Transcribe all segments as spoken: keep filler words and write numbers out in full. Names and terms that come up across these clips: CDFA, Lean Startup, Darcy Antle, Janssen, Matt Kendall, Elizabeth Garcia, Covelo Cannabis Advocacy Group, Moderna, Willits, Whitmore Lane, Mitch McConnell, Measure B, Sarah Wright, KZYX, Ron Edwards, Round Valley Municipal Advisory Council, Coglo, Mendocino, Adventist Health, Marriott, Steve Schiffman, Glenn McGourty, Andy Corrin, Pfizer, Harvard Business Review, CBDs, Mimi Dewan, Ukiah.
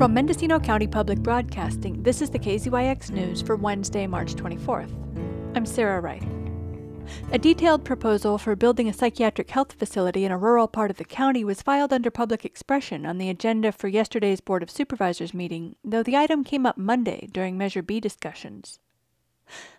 From Mendocino County Public Broadcasting, this is the K Z Y X News for Wednesday, March twenty-fourth. I'm Sarah Wright. A detailed proposal for building a psychiatric health facility in a rural part of the county was filed under public expression on the agenda for yesterday's Board of Supervisors meeting, though the item came up Monday during Measure B discussions.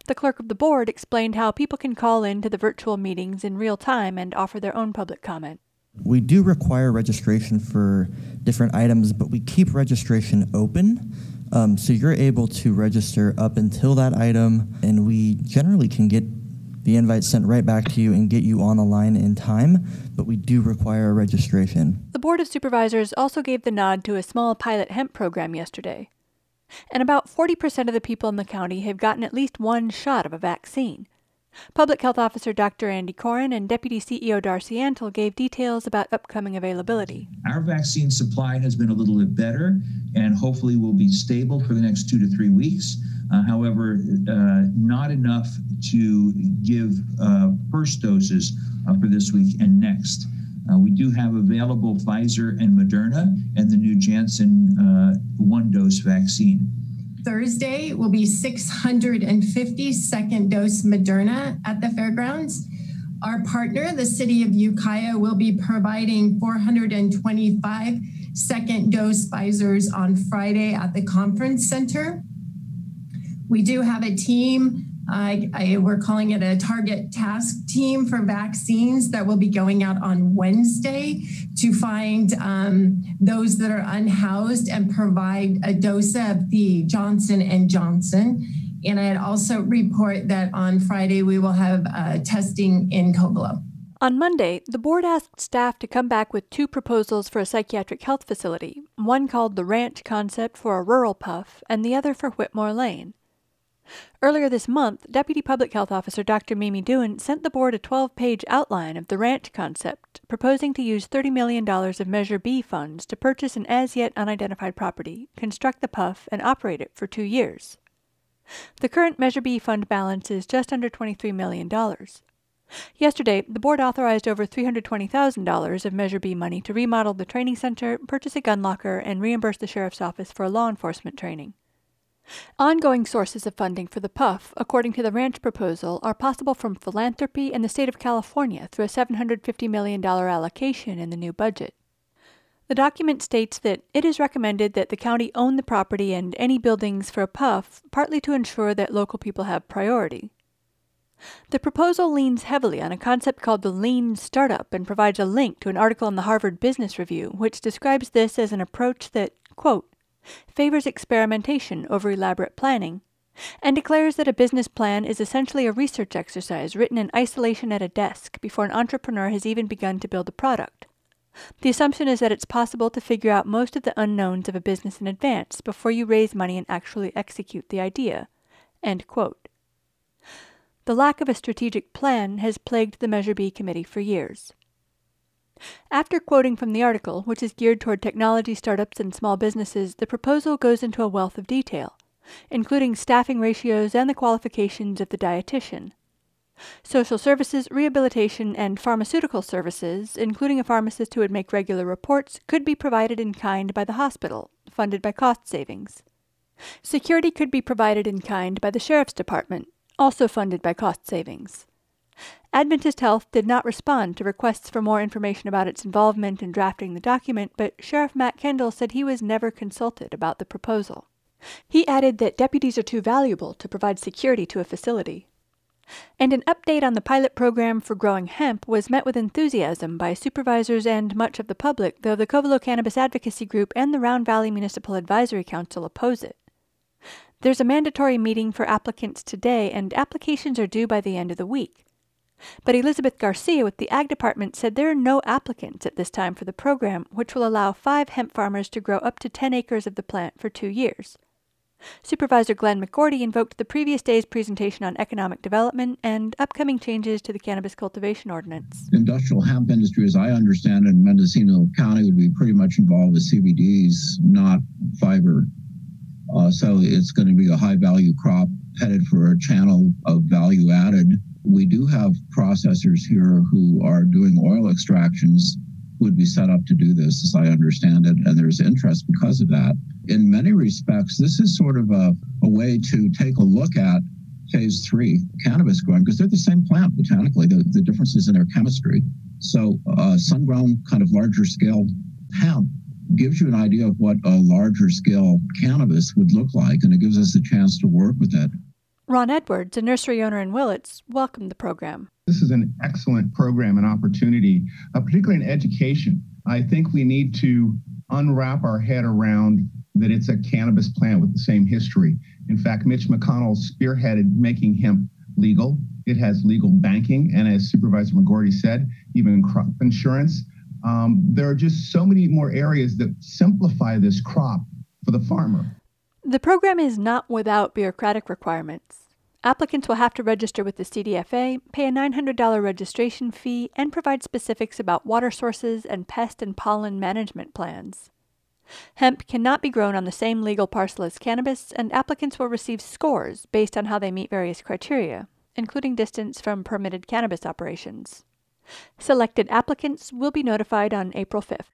The clerk of the board explained how people can call in to the virtual meetings in real time and offer their own public comment. We do require registration for different items, but we keep registration open, um, so you're able to register up until that item, and we generally can get the invite sent right back to you and get you on the line in time, but we do require registration. The Board of Supervisors also gave the nod to a small pilot hemp program yesterday, and about forty percent of the people in the county have gotten at least one shot of a vaccine. Public Health Officer Doctor Andy Corrin and Deputy C E O Darcy Antle gave details about upcoming availability. Our vaccine supply has been a little bit better and hopefully will be stable for the next two to three weeks. Uh, however, uh, not enough to give uh, first doses uh, for this week and next. Uh, we do have available Pfizer and Moderna and the new Janssen uh, one-dose vaccine. Thursday will be six hundred fifty second dose Moderna at the fairgrounds. Our partner, the city of Ukiah, will be providing four hundred twenty-five second dose Pfizers on Friday at the conference center. We do have a team, I, I, we're calling it a target task team for vaccines that will be going out on Wednesday to find um, those that are unhoused and provide a dose of the Johnson and Johnson. And I'd also report that on Friday we will have uh, testing in Coglo. On Monday, the board asked staff to come back with two proposals for a psychiatric health facility, one called the Ranch Concept for a Rural Puff and the other for Whitmore Lane. Earlier this month, Deputy Public Health Officer Doctor Mimi Dewan sent the board a twelve-page outline of the ranch concept, proposing to use thirty million dollars of Measure B funds to purchase an as-yet unidentified property, construct the puff, and operate it for two years. The current Measure B fund balance is just under twenty-three million dollars. Yesterday, the board authorized over three hundred twenty thousand dollars of Measure B money to remodel the training center, purchase a gun locker, and reimburse the sheriff's office for law enforcement training. Ongoing sources of funding for the puff, according to the ranch proposal, are possible from philanthropy and the state of California through a seven hundred fifty million dollars allocation in the new budget. The document states that it is recommended that the county own the property and any buildings for a puff, partly to ensure that local people have priority. The proposal leans heavily on a concept called the Lean Startup and provides a link to an article in the Harvard Business Review, which describes this as an approach that, quote, favors experimentation over elaborate planning, and declares that a business plan is essentially a research exercise written in isolation at a desk before an entrepreneur has even begun to build a product. The assumption is that it's possible to figure out most of the unknowns of a business in advance before you raise money and actually execute the idea. End quote. The lack of a strategic plan has plagued the Measure B committee for years. After quoting from the article, which is geared toward technology startups and small businesses, the proposal goes into a wealth of detail, including staffing ratios and the qualifications of the dietitian. Social services, rehabilitation, and pharmaceutical services, including a pharmacist who would make regular reports, could be provided in kind by the hospital, funded by cost savings. Security could be provided in kind by the sheriff's department, also funded by cost savings. Adventist Health did not respond to requests for more information about its involvement in drafting the document, but Sheriff Matt Kendall said he was never consulted about the proposal. He added that deputies are too valuable to provide security to a facility. And an update on the pilot program for growing hemp was met with enthusiasm by supervisors and much of the public, though the Covelo Cannabis Advocacy Group and the Round Valley Municipal Advisory Council oppose it. There's a mandatory meeting for applicants today, and applications are due by the end of the week. But Elizabeth Garcia with the Ag Department said there are no applicants at this time for the program, which will allow five hemp farmers to grow up to ten acres of the plant for two years. Supervisor Glenn McGourty invoked the previous day's presentation on economic development and upcoming changes to the cannabis cultivation ordinance. The industrial hemp industry, as I understand it, in Mendocino County would be pretty much involved with C B Ds, not fiber. Uh, so it's going to be a high-value crop headed for a channel of value-added. We do have processors here who are doing oil extractions would be set up to do this, as I understand it, and there's interest because of that. In many respects, this is sort of a, a way to take a look at phase three cannabis growing, because they're the same plant botanically. The, the difference is in their chemistry. So uh, sun-grown kind of larger scale hemp gives you an idea of what a larger scale cannabis would look like, and it gives us a chance to work with it. Ron Edwards, a nursery owner in Willits, welcomed the program. This is an excellent program and opportunity, uh, particularly in education. I think we need to unwrap our head around that it's a cannabis plant with the same history. In fact, Mitch McConnell spearheaded making hemp legal. It has legal banking, and as Supervisor McGourty said, even crop insurance. Um, there are just so many more areas that simplify this crop for the farmer. The program is not without bureaucratic requirements. Applicants will have to register with the C D F A, pay a nine hundred dollars registration fee, and provide specifics about water sources and pest and pollen management plans. Hemp cannot be grown on the same legal parcel as cannabis, and applicants will receive scores based on how they meet various criteria, including distance from permitted cannabis operations. Selected applicants will be notified on April fifth.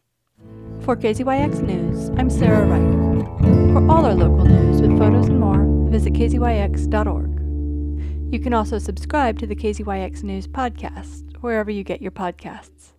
For K Z Y X News, I'm Sarah Wright. For all our local news with photos and more, visit k z y x dot org. You can also subscribe to the K Z Y X News podcast, wherever you get your podcasts.